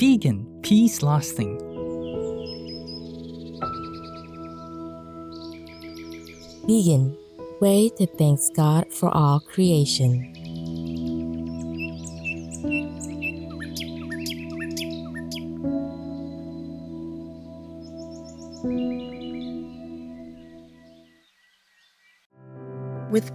Vegan, peace lasting. Vegan, way to thank God for all creation. With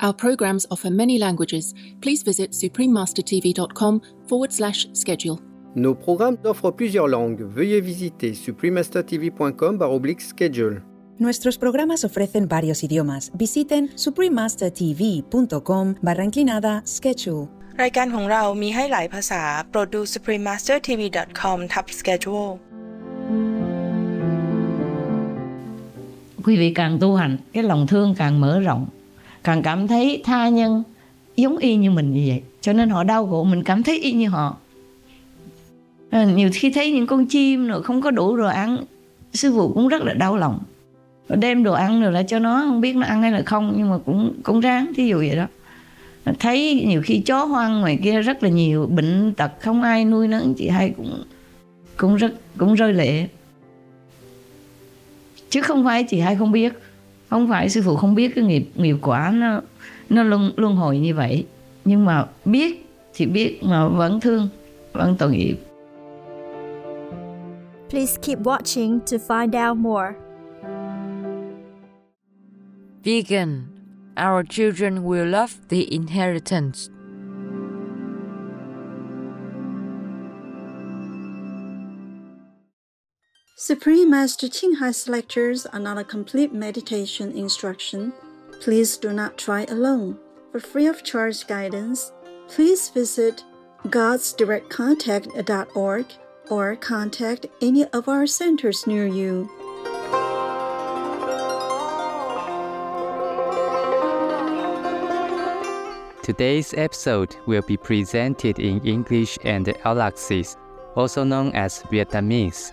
Our programs offer many languages. Please visit suprememastertv.com/schedule. Nos programmes offrent plusieurs langues. Veuillez visiter suprememastertv.com/schedule. Nuestros programas ofrecen varios idiomas. Visiten suprememastertv.com/schedule. รายการของเรามีให้หลายภาษา โปรดดู suprememastertv.com/schedule. Quý vị càng tu hành, cái lòng thương càng mở rộng. Càng cảm thấy tha nhân giống y như mình như vậy. Cho nên họ đau khổ, mình cảm thấy y như họ. Nhiều khi thấy những con chim rồi không có đủ đồ ăn, sư phụ cũng rất là đau lòng. Rồi đem đồ ăn rồi lại cho nó, không biết nó ăn hay là không, nhưng mà cũng ráng, thí dụ vậy đó. Thấy nhiều khi chó hoang ngoài kia rất là nhiều, bệnh tật không ai nuôi nó, chị Hai cũng rơi lệ. Chứ không phải chị Hai không biết, không phải sư phụ không biết cái nghiệp quả nó luân hồi như vậy, nhưng mà biết thì biết mà vẫn thương, vẫn tội nghiệp. Please keep watching to find out more. Vegan, our children will love the inheritance. Supreme Master Ching Hai's lectures are not a complete meditation instruction. Please do not try alone. For free of charge guidance, please visit GodsDirectContact.org or contact any of our centers near you. Today's episode will be presented in English and Alaxis, also known as Vietnamese,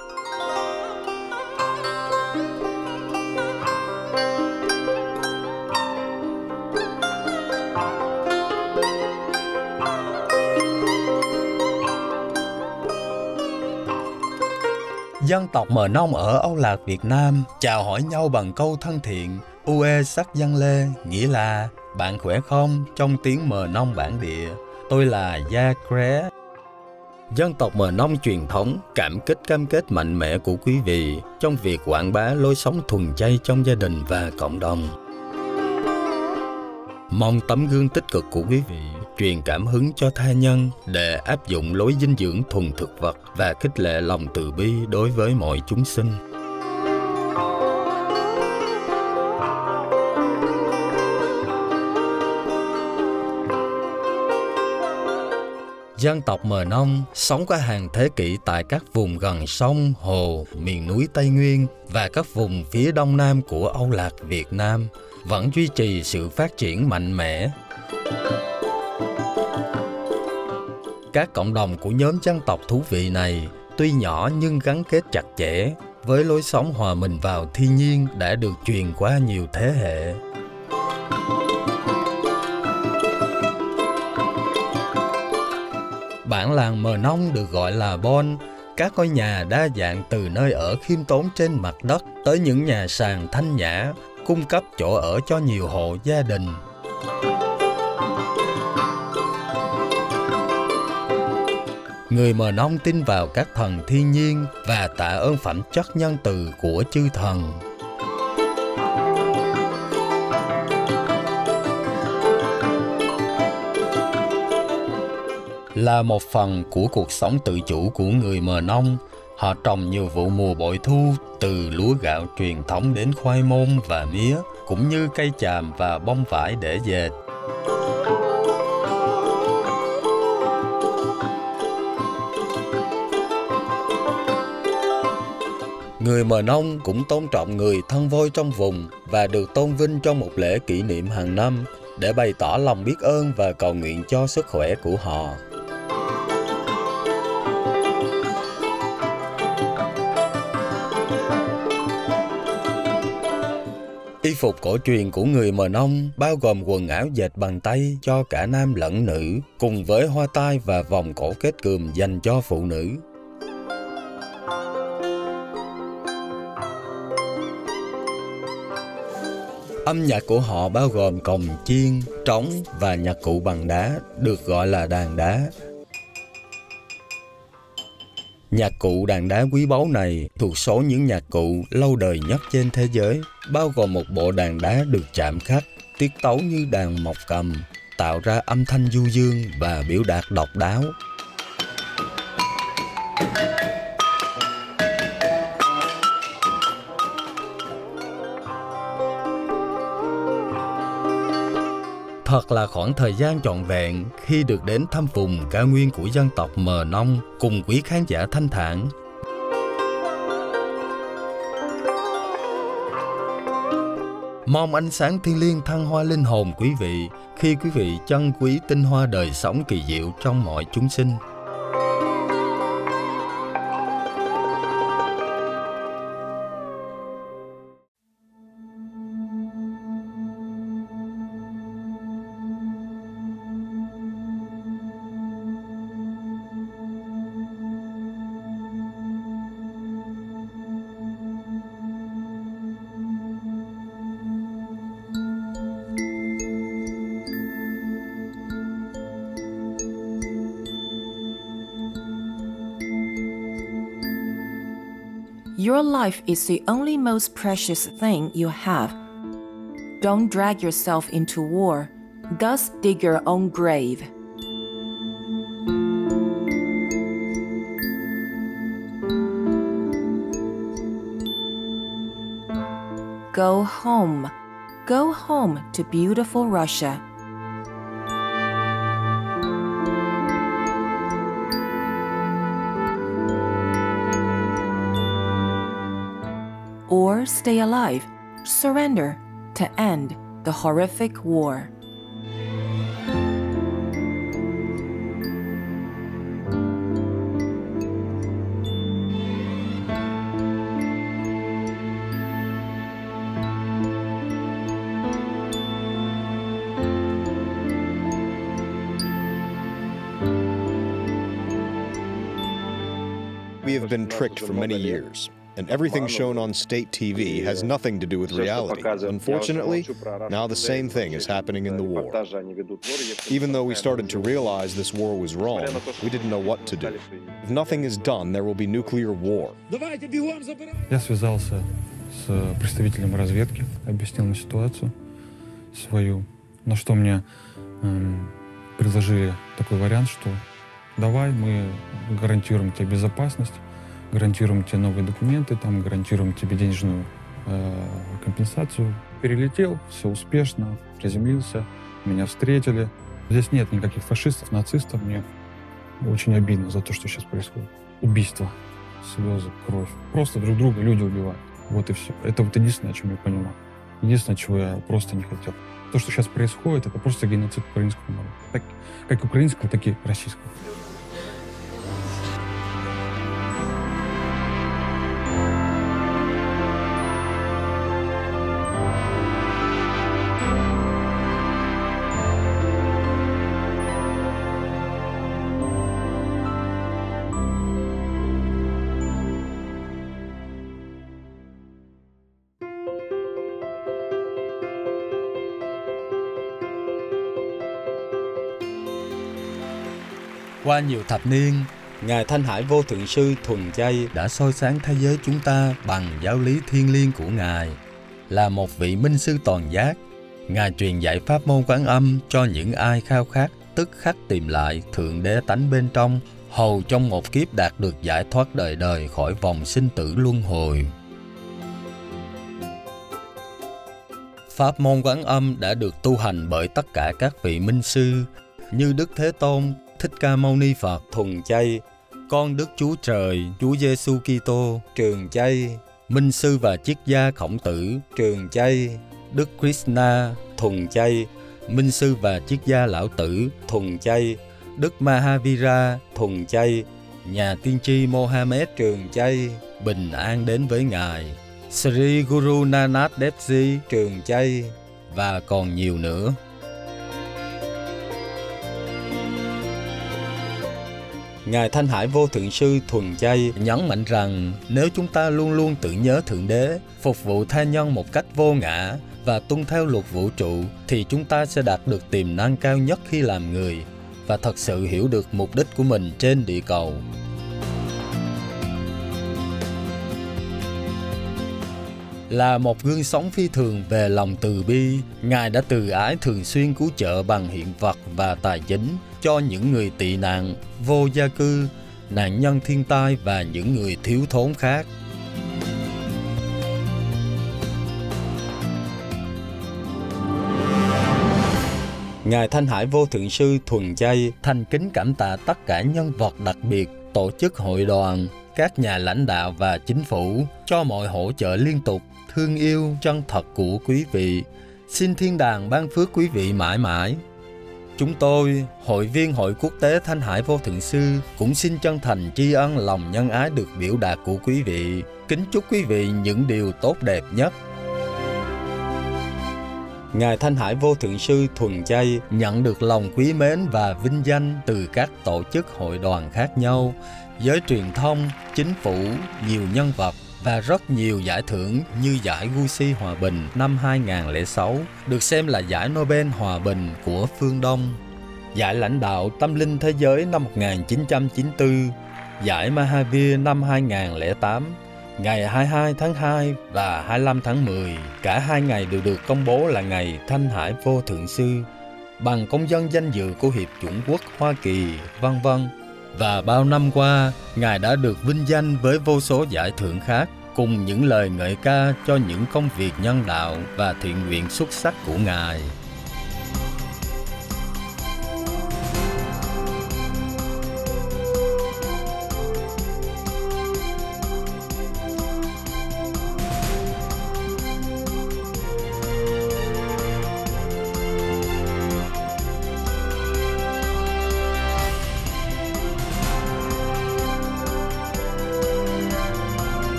Dân tộc Mờ Nông ở Âu Lạc, Việt Nam chào hỏi nhau bằng câu thân thiện Ue Sắc Giăng Lê, nghĩa là bạn khỏe không trong tiếng Mờ Nông bản địa. Tôi là Gia Kré. Dân tộc Mờ Nông truyền thống cảm kích cam kết mạnh mẽ của quý vị trong việc quảng bá lối sống thuần chay trong gia đình và cộng đồng. Mong tấm gương tích cực của quý vị truyền cảm hứng cho tha nhân để áp dụng lối dinh dưỡng thuần thực vật và khích lệ lòng từ bi đối với mọi chúng sinh. Dân tộc Mờ Nông sống qua hàng thế kỷ tại các vùng gần sông, hồ, miền núi Tây Nguyên và các vùng phía đông nam của Âu Lạc, Việt Nam, vẫn duy trì sự phát triển mạnh mẽ. Các cộng đồng của nhóm dân tộc thú vị này tuy nhỏ nhưng gắn kết chặt chẽ với lối sống hòa mình vào thiên nhiên đã được truyền qua nhiều thế hệ. Bản làng Mờ Nông được gọi là Bon. Các ngôi nhà đa dạng từ nơi ở khiêm tốn trên mặt đất tới những nhà sàn thanh nhã, cung cấp chỗ ở cho nhiều hộ gia đình. Người Mờ Nông tin vào các thần thiên nhiên và tạ ơn phẩm chất nhân từ của chư thần. Là một phần của cuộc sống tự chủ của người Mờ Nông, họ trồng nhiều vụ mùa bội thu từ lúa gạo truyền thống đến khoai môn và mía, cũng như cây chàm và bông vải để dệt. Người Mờ Nông cũng tôn trọng người thân voi trong vùng và được tôn vinh trong một lễ kỷ niệm hàng năm để bày tỏ lòng biết ơn và cầu nguyện cho sức khỏe của họ. Y phục cổ truyền của người Mờ Nông bao gồm quần áo dệt bằng tay cho cả nam lẫn nữ, cùng với hoa tai và vòng cổ kết cườm dành cho phụ nữ. Âm nhạc của họ bao gồm cồng chiên, trống và nhạc cụ bằng đá, được gọi là đàn đá. Nhạc cụ đàn đá quý báu này thuộc số những nhạc cụ lâu đời nhất trên thế giới, bao gồm một bộ đàn đá được chạm khắc, tiết tấu như đàn mộc cầm, tạo ra âm thanh du dương và biểu đạt độc đáo. Thật là khoảng thời gian trọn vẹn khi được đến thăm vùng cao nguyên của dân tộc Mờ Nông cùng quý khán giả thanh thản. Mong ánh sáng thiên liêng thăng hoa linh hồn quý vị khi quý vị trân quý tinh hoa đời sống kỳ diệu trong mọi chúng sinh. Your life is the only most precious thing you have. Don't drag yourself into war. Thus dig your own grave. Go home. Go home to beautiful Russia. Or stay alive, surrender to end the horrific war. We have been tricked for many years. And everything shown on state TV has nothing to do with reality. Unfortunately, now the same thing is happening in the war. Even though we started to realize this war was wrong, we didn't know what to do. If nothing is done, there will be nuclear war. Я связался с представителем разведки, объяснил им ситуацию свою, на что мне предложили такой вариант, что давай мы гарантируем тебе безопасность, гарантируем тебе новые документы, там, гарантируем тебе денежную компенсацию. Перелетел, все успешно, приземлился, меня встретили. Здесь нет никаких фашистов, нацистов. Мне очень обидно за то, что сейчас происходит. Убийство, слезы, кровь. Просто друг друга люди убивают. Вот и все. Это вот единственное, о чем я понимал. Единственное, чего я просто не хотел. То, что сейчас происходит, это просто геноцид украинского народа. Как украинского, так и российского. Qua nhiều thập niên, Ngài Thanh Hải Vô Thượng Sư Thuần Chay đã soi sáng thế giới chúng ta bằng giáo lý thiêng liêng của Ngài. Là một vị minh sư toàn giác, Ngài truyền dạy Pháp môn Quán Âm cho những ai khao khát tức khắc tìm lại Thượng Đế Tánh bên trong, hầu trong một kiếp đạt được giải thoát đời đời khỏi vòng sinh tử luân hồi. Pháp môn Quán Âm đã được tu hành bởi tất cả các vị minh sư như Đức Thế Tôn, Thích Ca Mâu Ni Phật Thuần Chay, Con Đức Chúa Trời, Chúa Giêsu Kitô Trường Chay, Minh Sư và Triết Gia Khổng Tử Trường Chay, Đức Krishna Thuần Chay, Minh Sư và Triết Gia Lão Tử Thuần Chay, Đức Mahavira Thuần Chay, Nhà Tiên Tri Mohammed Trường Chay. Bình an đến với Ngài Sri Guru Nanak Dev Ji Trường Chay và còn nhiều nữa. Ngài Thanh Hải Vô Thượng Sư Thuần Chay nhấn mạnh rằng nếu chúng ta luôn luôn tự nhớ Thượng Đế, phục vụ tha nhân một cách vô ngã và tuân theo luật vũ trụ thì chúng ta sẽ đạt được tiềm năng cao nhất khi làm người và thật sự hiểu được mục đích của mình trên địa cầu. Là một gương sống phi thường về lòng từ bi, Ngài đã từ ái thường xuyên cứu trợ bằng hiện vật và tài chính cho những người tị nạn, vô gia cư, nạn nhân thiên tai và những người thiếu thốn khác. Ngài Thanh Hải Vô Thượng Sư Thuần Chay thành kính cảm tạ tất cả nhân vật đặc biệt, tổ chức hội đoàn, các nhà lãnh đạo và chính phủ cho mọi hỗ trợ liên tục, thương yêu chân thật của quý vị. Xin thiên đàng ban phước quý vị mãi mãi. Chúng tôi, hội viên Hội Quốc tế Thanh Hải Vô Thượng Sư, cũng xin chân thành tri ân lòng nhân ái được biểu đạt của quý vị. Kính chúc quý vị những điều tốt đẹp nhất. Ngài Thanh Hải Vô Thượng Sư Thuần Chay nhận được lòng quý mến và vinh danh từ các tổ chức hội đoàn khác nhau, giới truyền thông, chính phủ, nhiều nhân vật và rất nhiều giải thưởng như giải Gui Si Hòa Bình năm 2006, được xem là giải Nobel Hòa Bình của phương Đông, giải lãnh đạo tâm linh thế giới năm 1994, giải Mahavir năm 2008, ngày 22 tháng 2 và 25 tháng 10, cả hai ngày đều được công bố là ngày Thanh Hải Vô Thượng Sư, bằng công dân danh dự của Hiệp Chủng Quốc Hoa Kỳ, vân vân. Và bao năm qua, Ngài đã được vinh danh với vô số giải thưởng khác, cùng những lời ngợi ca cho những công việc nhân đạo và thiện nguyện xuất sắc của Ngài.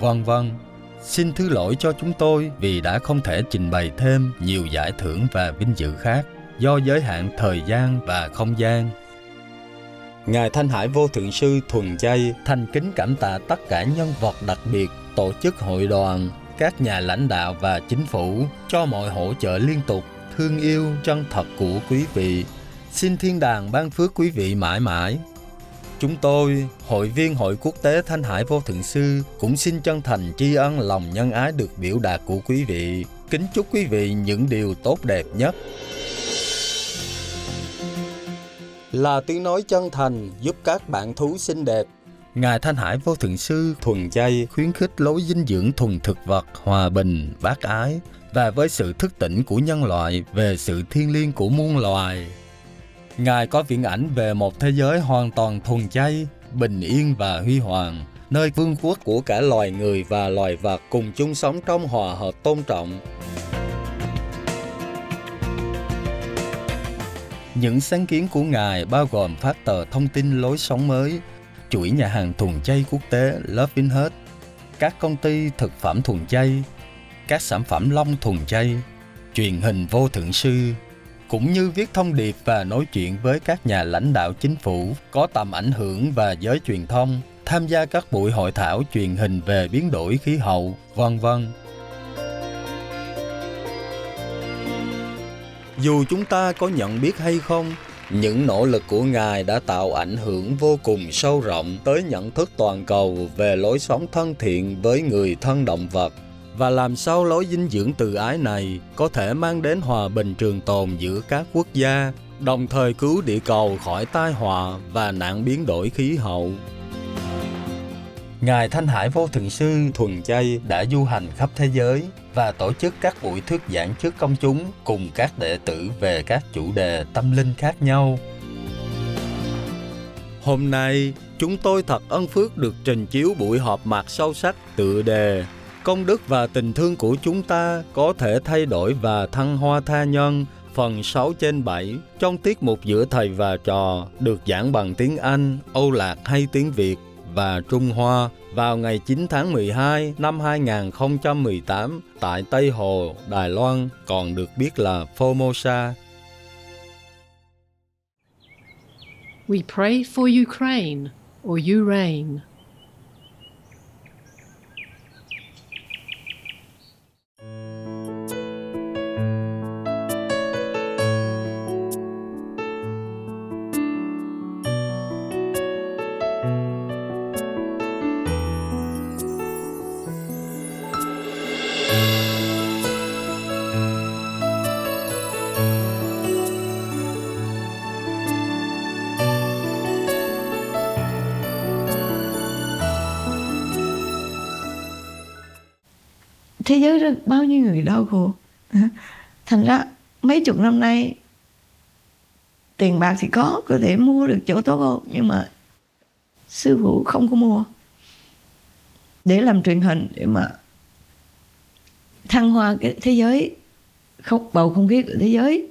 vân vân. Xin thứ lỗi cho chúng tôi vì đã không thể trình bày thêm nhiều giải thưởng và vinh dự khác do giới hạn thời gian và không gian. Ngài Thanh Hải Vô Thượng Sư Thuần Chay thành kính cảm tạ tất cả nhân vật đặc biệt, tổ chức hội đoàn, các nhà lãnh đạo và chính phủ cho mọi hỗ trợ liên tục, thương yêu chân thật của quý vị. Xin thiên đàng ban phước quý vị mãi mãi. Chúng tôi, hội viên Hội Quốc tế Thanh Hải Vô Thượng Sư, cũng xin chân thành tri ân lòng nhân ái được biểu đạt của quý vị. Kính chúc quý vị những điều tốt đẹp nhất. Là tiếng nói chân thành giúp các bạn thú xinh đẹp. Ngài Thanh Hải Vô Thượng Sư Thuần Chay khuyến khích lối dinh dưỡng thuần thực vật, hòa bình, bác ái, và với sự thức tỉnh của nhân loại về sự thiêng liêng của muôn loài. Ngài có viễn ảnh về một thế giới hoàn toàn thuần chay, bình yên và huy hoàng, nơi vương quốc của cả loài người và loài vật cùng chung sống trong hòa hợp tôn trọng. Những sáng kiến của Ngài bao gồm phát tờ thông tin lối sống mới, chuỗi nhà hàng thuần chay quốc tế Loving Hut, các công ty thực phẩm thuần chay, các sản phẩm lông thuần chay, truyền hình Vô Thượng Sư, cũng như viết thông điệp và nói chuyện với các nhà lãnh đạo chính phủ có tầm ảnh hưởng và giới truyền thông, tham gia các buổi hội thảo truyền hình về biến đổi khí hậu, vân vân. Dù chúng ta có nhận biết hay không, những nỗ lực của Ngài đã tạo ảnh hưởng vô cùng sâu rộng tới nhận thức toàn cầu về lối sống thân thiện với người thân động vật, và làm sao lối dinh dưỡng từ ái này có thể mang đến hòa bình trường tồn giữa các quốc gia, đồng thời cứu địa cầu khỏi tai họa và nạn biến đổi khí hậu. Ngài Thanh Hải Vô Thượng Sư Thuần Chay đã du hành khắp thế giới và tổ chức các buổi thuyết giảng trước công chúng cùng các đệ tử về các chủ đề tâm linh khác nhau. Hôm nay, chúng tôi thật ân phước được trình chiếu buổi họp mặt sâu sắc tựa đề Công đức và tình thương của chúng ta có thể thay đổi và thăng hoa tha nhân, phần 6/7 trong tiết mục giữa thầy và trò, được giảng bằng tiếng Anh, Âu Lạc hay tiếng Việt và Trung Hoa vào ngày 9 tháng 12 năm 2018 tại Tây Hồ, Đài Loan, còn được biết là Formosa. We pray for Ukraine or Ukraine. Thế giới rất bao nhiêu người đau khổ. Thành ra mấy chục năm nay tiền bạc thì có thể mua được chỗ tốt không, nhưng mà sư phụ không có mua để làm truyền hình, để mà thăng hoa cái thế giới, không bầu không khí của thế giới,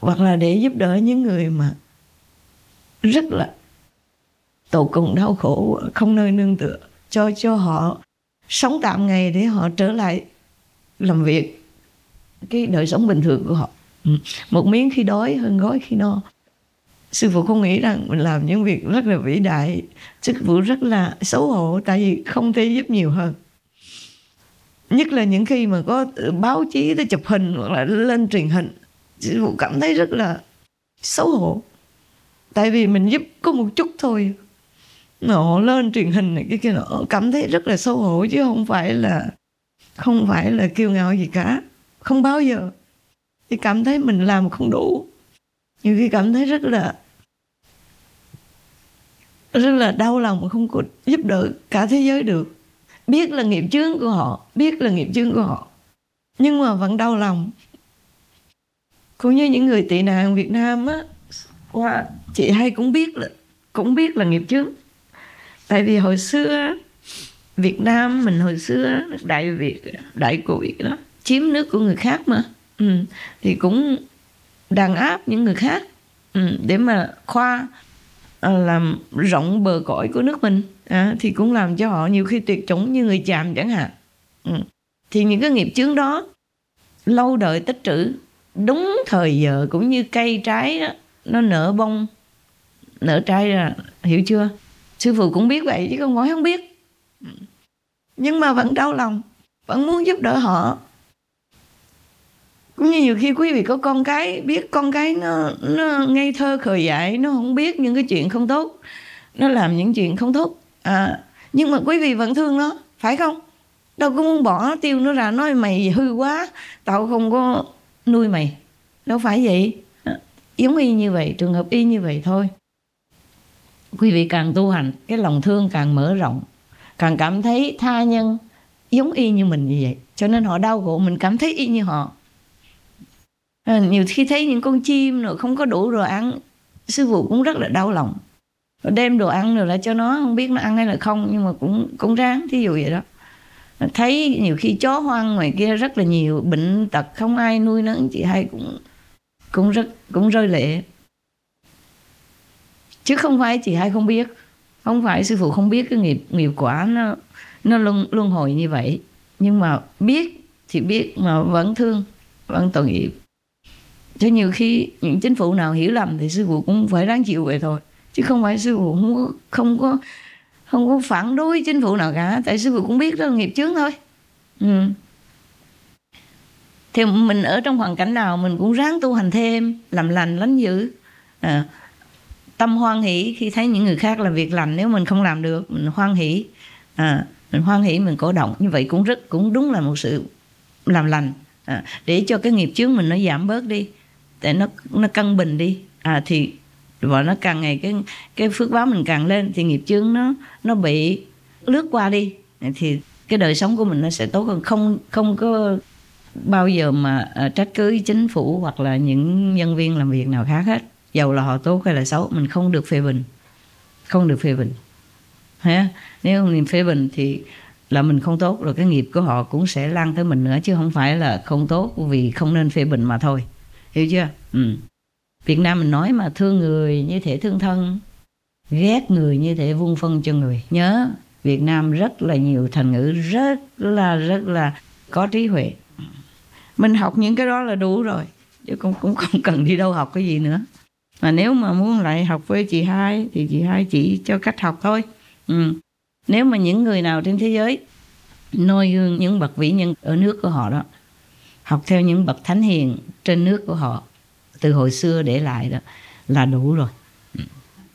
hoặc là để giúp đỡ những người mà rất là tột cùng đau khổ, không nơi nương tựa, cho họ sống tạm ngày để họ trở lại làm việc, cái đời sống bình thường của họ. Một miếng khi đói hơn gói khi no. Sư phụ không nghĩ rằng mình làm những việc rất là vĩ đại, sư phụ rất là xấu hổ tại vì không thể giúp nhiều hơn. Nhất là những khi mà có báo chí tới chụp hình hoặc là lên truyền hình, sư phụ cảm thấy rất là xấu hổ, tại vì mình giúp có một chút thôi, họ lên truyền hình này cái kia nọ, cảm thấy rất là xấu hổ, chứ không phải là kiêu ngạo gì cả, không bao giờ. Thì cảm thấy mình làm không đủ, nhiều khi cảm thấy rất là đau lòng mà không có giúp đỡ cả thế giới được. Biết là nghiệp chướng của họ, nhưng mà vẫn đau lòng. Cũng như những người tị nạn Việt Nam á, chị hay cũng biết là nghiệp chướng. Tại vì hồi xưa Việt Nam mình Đại Việt đó chiếm nước của người khác mà, thì cũng đàn áp những người khác để mà khoa làm rộng bờ cõi của nước mình, thì cũng làm cho họ nhiều khi tuyệt chủng như người Chàm chẳng hạn. Thì những cái nghiệp chướng đó lâu đời tích trữ, đúng thời giờ cũng như cây trái đó, nó nở bông, nở trái ra, hiểu chưa? Sư phụ cũng biết vậy chứ không phải không biết. Nhưng mà vẫn đau lòng, vẫn muốn giúp đỡ họ. Cũng như nhiều khi quý vị có con cái, biết con cái nó ngây thơ khờ dại, nó không biết những cái chuyện không tốt, nó làm những chuyện không tốt, nhưng mà quý vị vẫn thương nó, phải không? Đâu có muốn bỏ tiêu nó ra, nói mày hư quá, tao không có nuôi mày. Đâu phải vậy. Giống y như vậy, trường hợp y như vậy thôi. Quý vị càng tu hành, cái lòng thương càng mở rộng, càng cảm thấy tha nhân giống y như mình như vậy. Cho nên họ đau khổ, mình cảm thấy y như họ. Nhiều khi thấy những con chim rồi không có đủ đồ ăn, sư phụ cũng rất là đau lòng. Rồi đem đồ ăn rồi lại cho nó, không biết nó ăn hay là không, nhưng mà cũng ráng, thí dụ vậy đó. Thấy nhiều khi chó hoang ngoài kia rất là nhiều bệnh tật, không ai nuôi nó, chị Hai cũng rơi lệ. Chứ không phải chị Hai không biết, không phải sư phụ không biết cái nghiệp quả nó luân hồi như vậy. Nhưng mà biết thì biết mà vẫn thương, vẫn tội nghiệp. Cho nhiều khi những chính phủ nào hiểu lầm thì sư phụ cũng phải đáng chịu vậy thôi. Chứ không phải sư phụ không có phản đối chính phủ nào cả. Tại sư phụ cũng biết đó là nghiệp chướng thôi. Thì mình ở trong hoàn cảnh nào mình cũng ráng tu hành thêm, làm lành lánh dữ, tâm hoan hỷ khi thấy những người khác làm việc lành. Nếu mình không làm được, mình hoan hỷ, mình cổ động. Như vậy cũng đúng là một sự làm lành, để cho cái nghiệp chướng mình nó giảm bớt đi, để nó cân bình đi, thì và nó càng ngày cái phước báo mình càng lên thì nghiệp chướng nó bị lướt qua đi, thì cái đời sống của mình nó sẽ tốt hơn. Không có bao giờ mà trách cứ chính phủ hoặc là những nhân viên làm việc nào khác hết, dầu là họ tốt hay là xấu, mình không được phê bình, ha. Nếu mình phê bình thì là mình không tốt rồi, cái nghiệp của họ cũng sẽ lan tới mình nữa, chứ không phải là không tốt vì không nên phê bình mà thôi, hiểu chưa? Việt Nam mình nói mà, thương người như thể thương thân, ghét người như thể vung phân cho người. Nhớ, Việt Nam rất là nhiều thành ngữ rất là có trí huệ. Mình học những cái đó là đủ rồi, chứ cũng không cần đi đâu học cái gì nữa. Mà nếu mà muốn lại học với chị Hai thì chị Hai chỉ cho cách học thôi. Nếu mà những người nào trên thế giới noi gương những bậc vĩ nhân ở nước của họ đó, học theo những bậc thánh hiền trên nước của họ từ hồi xưa để lại đó là đủ rồi.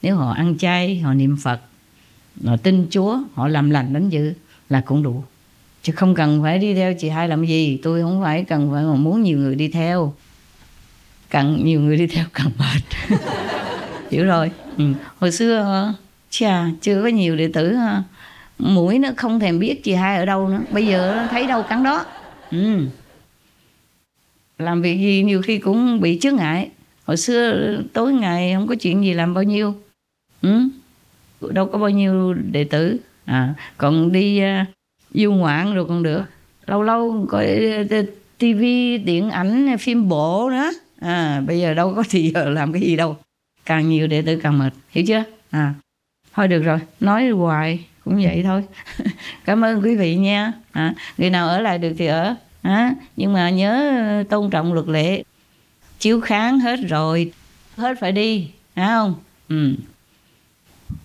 Nếu họ ăn chay, họ niệm Phật, họ tin Chúa, họ làm lành đánh dữ là cũng đủ. Chứ không cần phải đi theo chị Hai làm gì. Tôi không phải cần phải mà muốn nhiều người đi theo. Càng nhiều người đi theo càng mệt. Hiểu rồi. Hồi xưa chưa có nhiều đệ tử, mũi nó không thèm biết chị Hai ở đâu nữa. Bây giờ nó thấy đâu cắn đó. Làm việc gì nhiều khi cũng bị chướng ngại. Hồi xưa tối ngày không có chuyện gì làm bao nhiêu, đâu có bao nhiêu đệ tử, còn đi du ngoạn rồi còn được. Lâu lâu coi tivi, điện ảnh, phim bộ nữa. Bây giờ đâu có thì giờ làm cái gì đâu. Càng nhiều đệ tử càng mệt, hiểu chưa? Thôi được rồi, nói hoài cũng vậy thôi. Cảm ơn quý vị nha. Người nào ở lại được thì ở. Nhưng mà nhớ tôn trọng luật lệ. Chiếu kháng hết rồi, hết phải đi, phải không?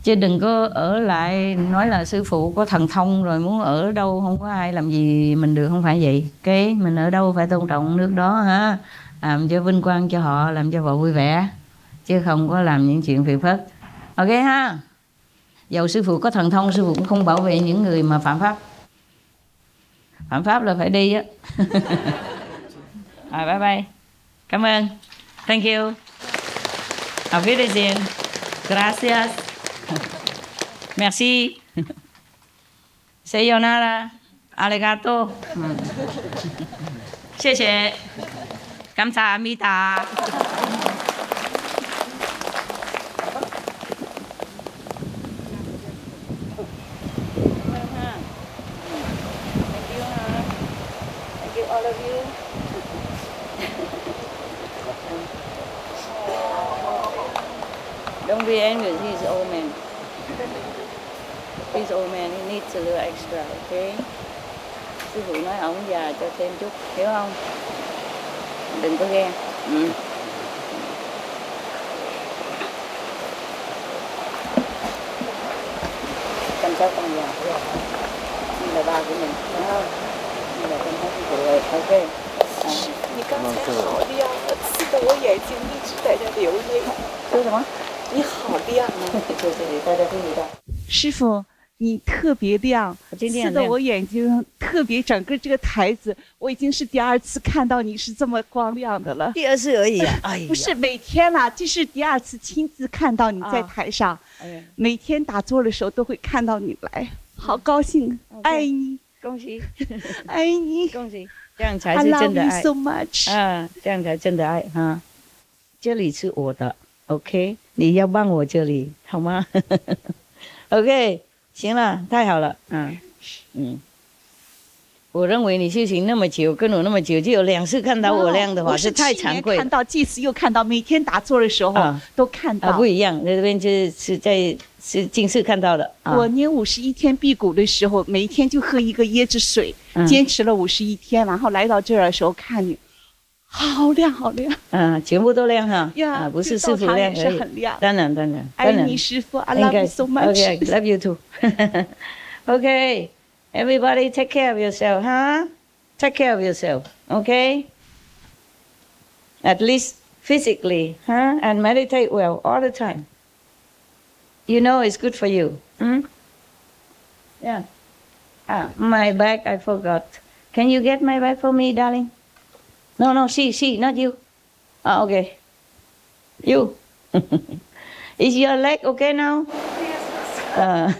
Chứ đừng có ở lại nói là sư phụ có thần thông rồi muốn ở đâu không có ai làm gì mình được, không phải vậy. Cái mình ở đâu phải tôn trọng nước đó, ha, làm cho vinh quang cho họ, làm cho họ vui vẻ, chứ không có làm những chuyện phiền phức. Ok ha. Dầu sư phụ có thần thông, sư phụ cũng không bảo vệ những người mà phạm pháp. Phạm pháp là phải đi á. Rồi, bye bye. Cảm ơn. Thank you. Auf Wiedersehen. Gracias. Merci. Sayonara. Arigato. Xie xie. Kamsahamnida. be angry. He's an old man. He's an old man. He needs a little extra, okay? Sư phụ nói ổng già cho thêm chút, hiểu không? Đừng có ghen. Chăm sóc con già. Như là ba của mình, đúng không? Như là chăm sóc của người, ok? 你刚才好亮，刺得我眼睛一直在这流泪。说什么？你好亮啊！对，大家听一下。师傅，你特别亮，刺得我眼睛特别，整个这个台子，我已经是第二次看到你是这么光亮的了。第二次而已啊！哎呀，不是每天啦，这是第二次亲自看到你在台上。哎，每天打坐的时候都会看到你来，好高兴，爱你，恭喜，爱你，恭喜。 这样才是真的爱啊！这样才真的爱哈。这里是我的 ，OK， 你要帮我这里好吗？OK， 行了，太好了，我认为你修行那么久，跟我那么久，就有两次看到我亮的话，是太惭愧。看到这次又看到，每天打坐的时候都看到。不一样，这边就是在是近视看到的。我念51天辟谷的时候，每一天就喝一个椰子水，坚持了51天，然后来到这儿的时候看你，好亮好亮。全部都亮哈。呀，不是师傅亮而已。当然。爱你师傅 ，I love you so much。OK，love you too。OK。 Everybody take care of yourself, huh? Take care of yourself, okay? At least physically, huh? And meditate well all the time. You know it's good for you. Yeah. My bag, I forgot. Can you get my bag for me, darling? No, she, not you. Okay. You. Is your leg okay now? Yes.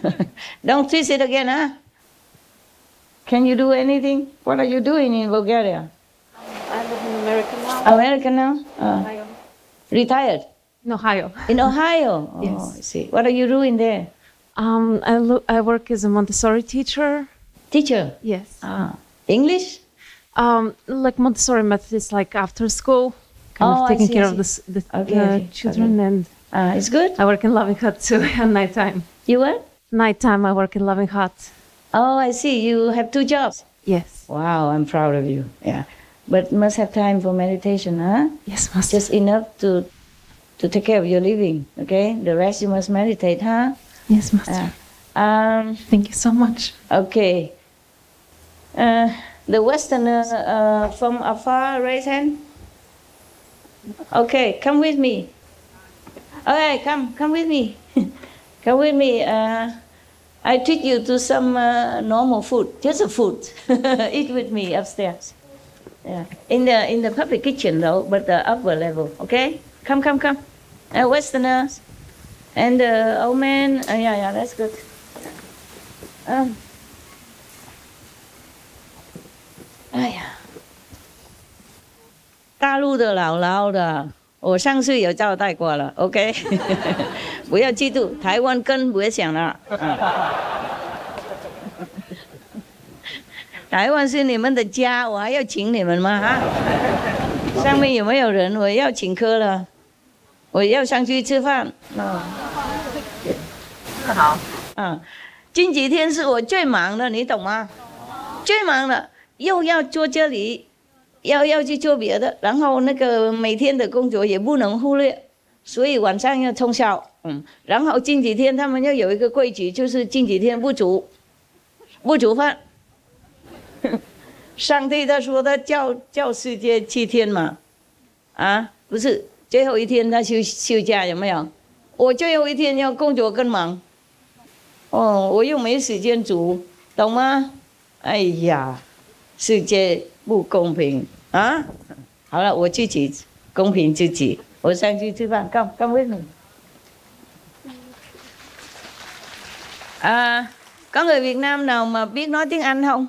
Don't twist it again, huh? Can you do anything? What are you doing in Bulgaria? I live in America now. Ohio. Retired? In Ohio. In Ohio? Oh, yes. I see. What are you doing there? I work as a Montessori teacher. Teacher? Yes. English? Like Montessori method is like after school, kind of taking care of the children. And it's good? I work in Loving Hut too at night time. You what? Night time I work in Loving Hut. Oh, I see. You have 2 jobs. Yes. Wow, I'm proud of you. Yeah, but must have time for meditation, huh? Yes, must. Just enough to take care of your living. Okay, the rest you must meditate, huh? Yes, must. Thank you so much. Okay. The Westerner from afar, raise hand. Okay, come with me. All right, come with me. Come with me. I treat you to some normal food, just a food. Eat with me upstairs. Yeah, in the public kitchen though, but the upper level. Okay, come. Westerners and old man. Yeah, that's good. Yeah. 大陆的姥姥的。 我上次有招待过了 ，OK， 不要嫉妒，台湾更不要想了。台湾是你们的家，我还要请你们吗？哈，上面有没有人？我要请客了，我要上去吃饭。好，近几天是我最忙的，你懂吗？最忙了，又要坐这里。 要去做别的，然后那个每天的工作也不能忽略，所以晚上要通宵。然后近几天他们要有一个规矩，就是近几天不煮饭。上帝他说他叫世界7天嘛，不是最后一天他休假有没有？我最后一天要工作更忙，我又没时间煮，懂吗？哎呀，世界。 不公平啊！好了，我自己公平自己。我上去吃饭，干为什么？có người Việt Nam nào mà biết nói tiếng Anh không?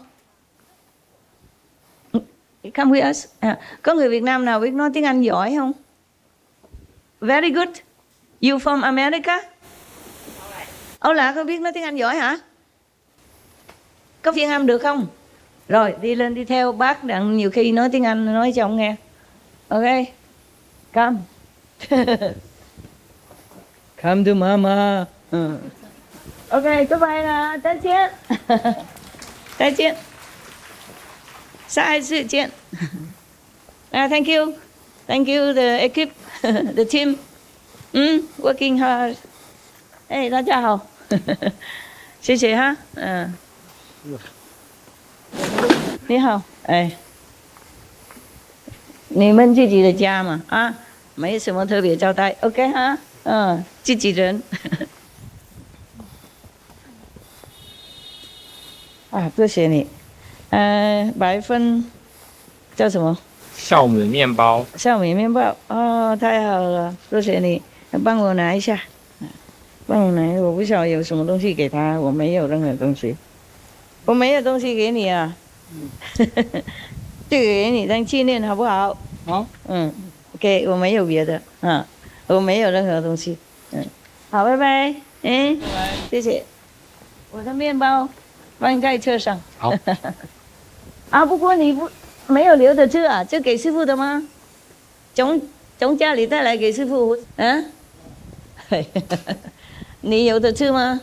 Come with us. Có người Việt Nam nào biết nói tiếng Anh giỏi không? Very good. You from America? Hola, có biết nói tiếng Anh giỏi hả? Có phiên âm được không? Rồi đi lên đi theo bác, đặng nhiều khi nói tiếng Anh nói cho ông nghe. Ok, come. Come to Mama. Okay, goodbye now. 再见. 再见. 下一次见. Thank you. Thank you, the equipe, the team. Working hard. Hey, 大家好. 谢谢哈. 你好. 你们自己的家嘛, 啊, 没什么特别招待, OK 哈? 自己人. 啊,谢谢你. 白分, 叫什么? 酵母面包. 酵母面包, 哦,太好了, 谢谢你. 帮我拿一下, 帮我拿, 我不晓得有什么东西给他, 我没有任何东西. 我没有东西给你啊. 这个给你当纪念好不好? OK, 我没有别的, 我没有任何东西. 好, 拜拜, 谢谢. 我的面包 放在车上. 好. 啊,不过你没有留着这啊, 这给师父的吗? 从家里带来给师父, 你有的吃吗?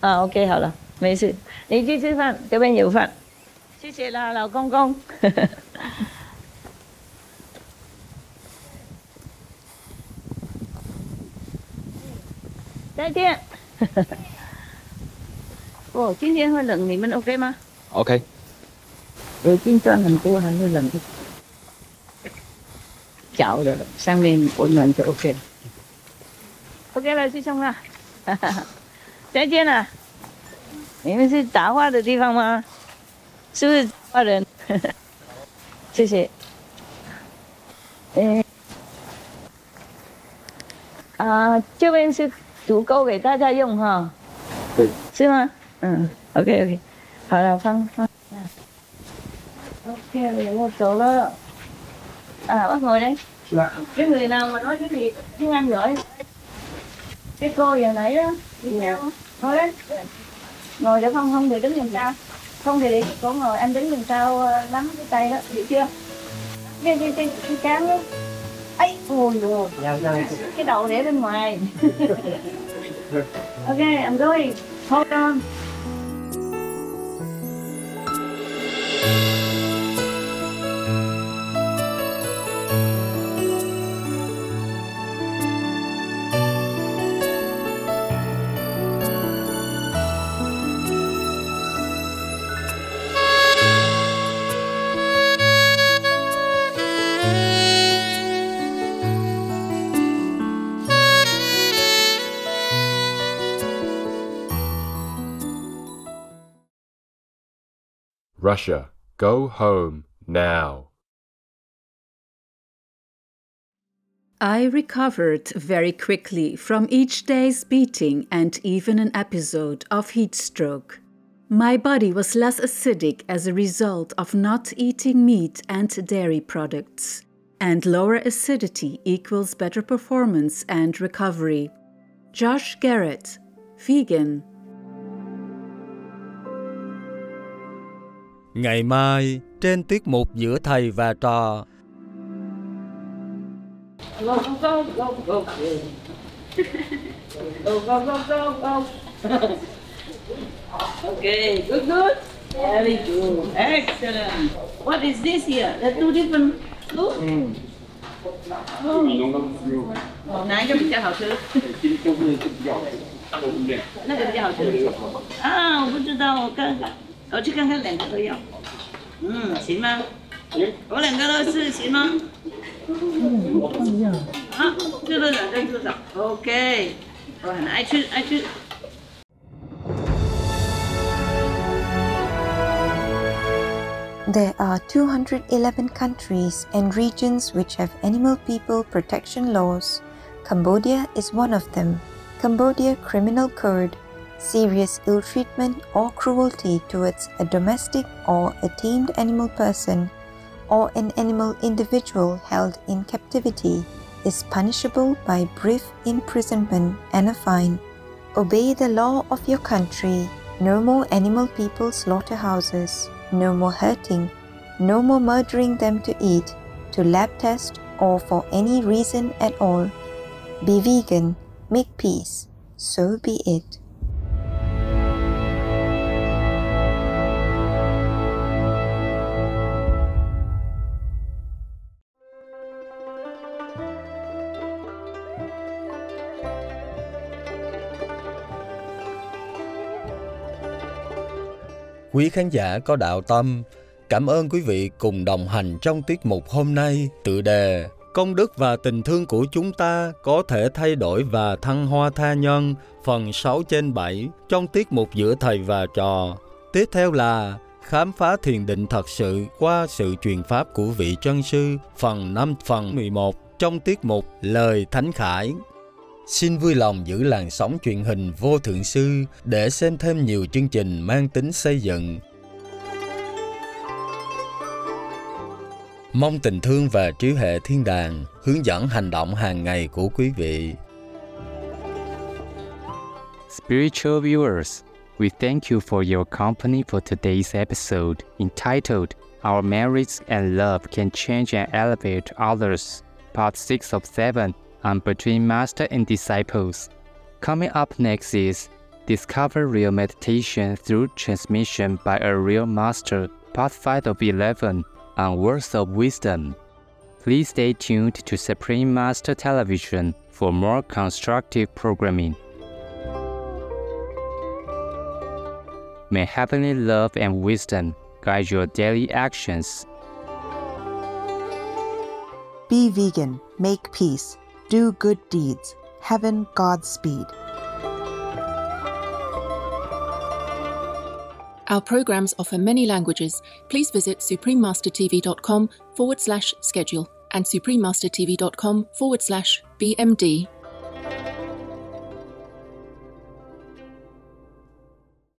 啊, OK, 好了, 没事. 你去吃饭, 这边有饭. 谢谢啦,老公公. 再见. 今天会冷,你们 OK 吗? OK. 有金砖很多,还会冷,脚的,上面温暖就 OK 了. OK 了,去冲了. 再见了. 你们是杂话的地方吗? 是不是华人? 谢谢. 这边是足够给大家用哈? 对. 是吗? OK, OK. 好了,放。 OK, một chỗ đó. Bác ngồi đây. Dạ. Cái người nào mà nói cái gì tiếng Anh giỏi? Cái cô giờ nãy đó. Dạ. Thôi đấy. Ngồi để không được đứng gần ta. Không thì để cô ngồi, anh đứng đằng sau nắm cái tay đó, hiểu chưa? Cái cán đó. Ấy, ôi dồi. Cái đầu để bên ngoài. OK, I'm going. Hold on. Russia, go home now. I recovered very quickly from each day's beating and even an episode of heat stroke. My body was less acidic as a result of not eating meat and dairy products, and lower acidity equals better performance and recovery. Josh Garrett, vegan. Ngày mai, trên tiết mục giữa thầy và trò. Okay, good, good. Very good. Excellent. What is this here? There are two different food? Nãy cho mình cho họ thử. Nó cần cho họ thử. À, không biết đâu. 我去看看两个都要. 行吗? 我两个都是行吗? 好,这个两个多少? OK. 我很爱吃,爱吃. There are 211 countries and regions which have animal people protection laws. Cambodia is one of them. Cambodia criminal code. Serious ill treatment or cruelty towards a domestic or a tamed animal person or an animal individual held in captivity is punishable by brief imprisonment and a fine. Obey the law of your country. No more animal people slaughterhouses. No more hurting. No more murdering them to eat, to lab test or for any reason at all. Be vegan. make peace, so be it. Quý khán giả có đạo tâm, cảm ơn quý vị cùng đồng hành trong tiết mục hôm nay, tựa đề Công đức và tình thương của chúng ta có thể thay đổi và thăng hoa tha nhân, phần 6/7 trong tiết mục giữa thầy và trò. Tiếp theo là Khám phá thiền định thật sự qua sự truyền pháp của vị chân sư, phần 5 phần 11 trong tiết mục Lời Thánh Khải. Xin vui lòng giữ làn sóng truyền hình Vô Thượng Sư để xem thêm nhiều chương trình mang tính xây dựng. Mong tình thương và trí huệ thiên đàng hướng dẫn hành động hàng ngày của quý vị. Spiritual viewers, we thank you for your company for today's episode entitled Our Marriage and Love Can Change and Elevate Others, Part 6 of 7. And between Master and Disciples. Coming up next is Discover Real Meditation Through Transmission by a Real Master, Part 5 of 11, on Words of Wisdom. Please stay tuned to Supreme Master Television for more constructive programming. May heavenly love and wisdom guide your daily actions. Be vegan, make peace. Do good deeds. Heaven, Godspeed. Our programs offer many languages. Please visit suprememastertv.com/schedule and suprememastertv.com/BMD.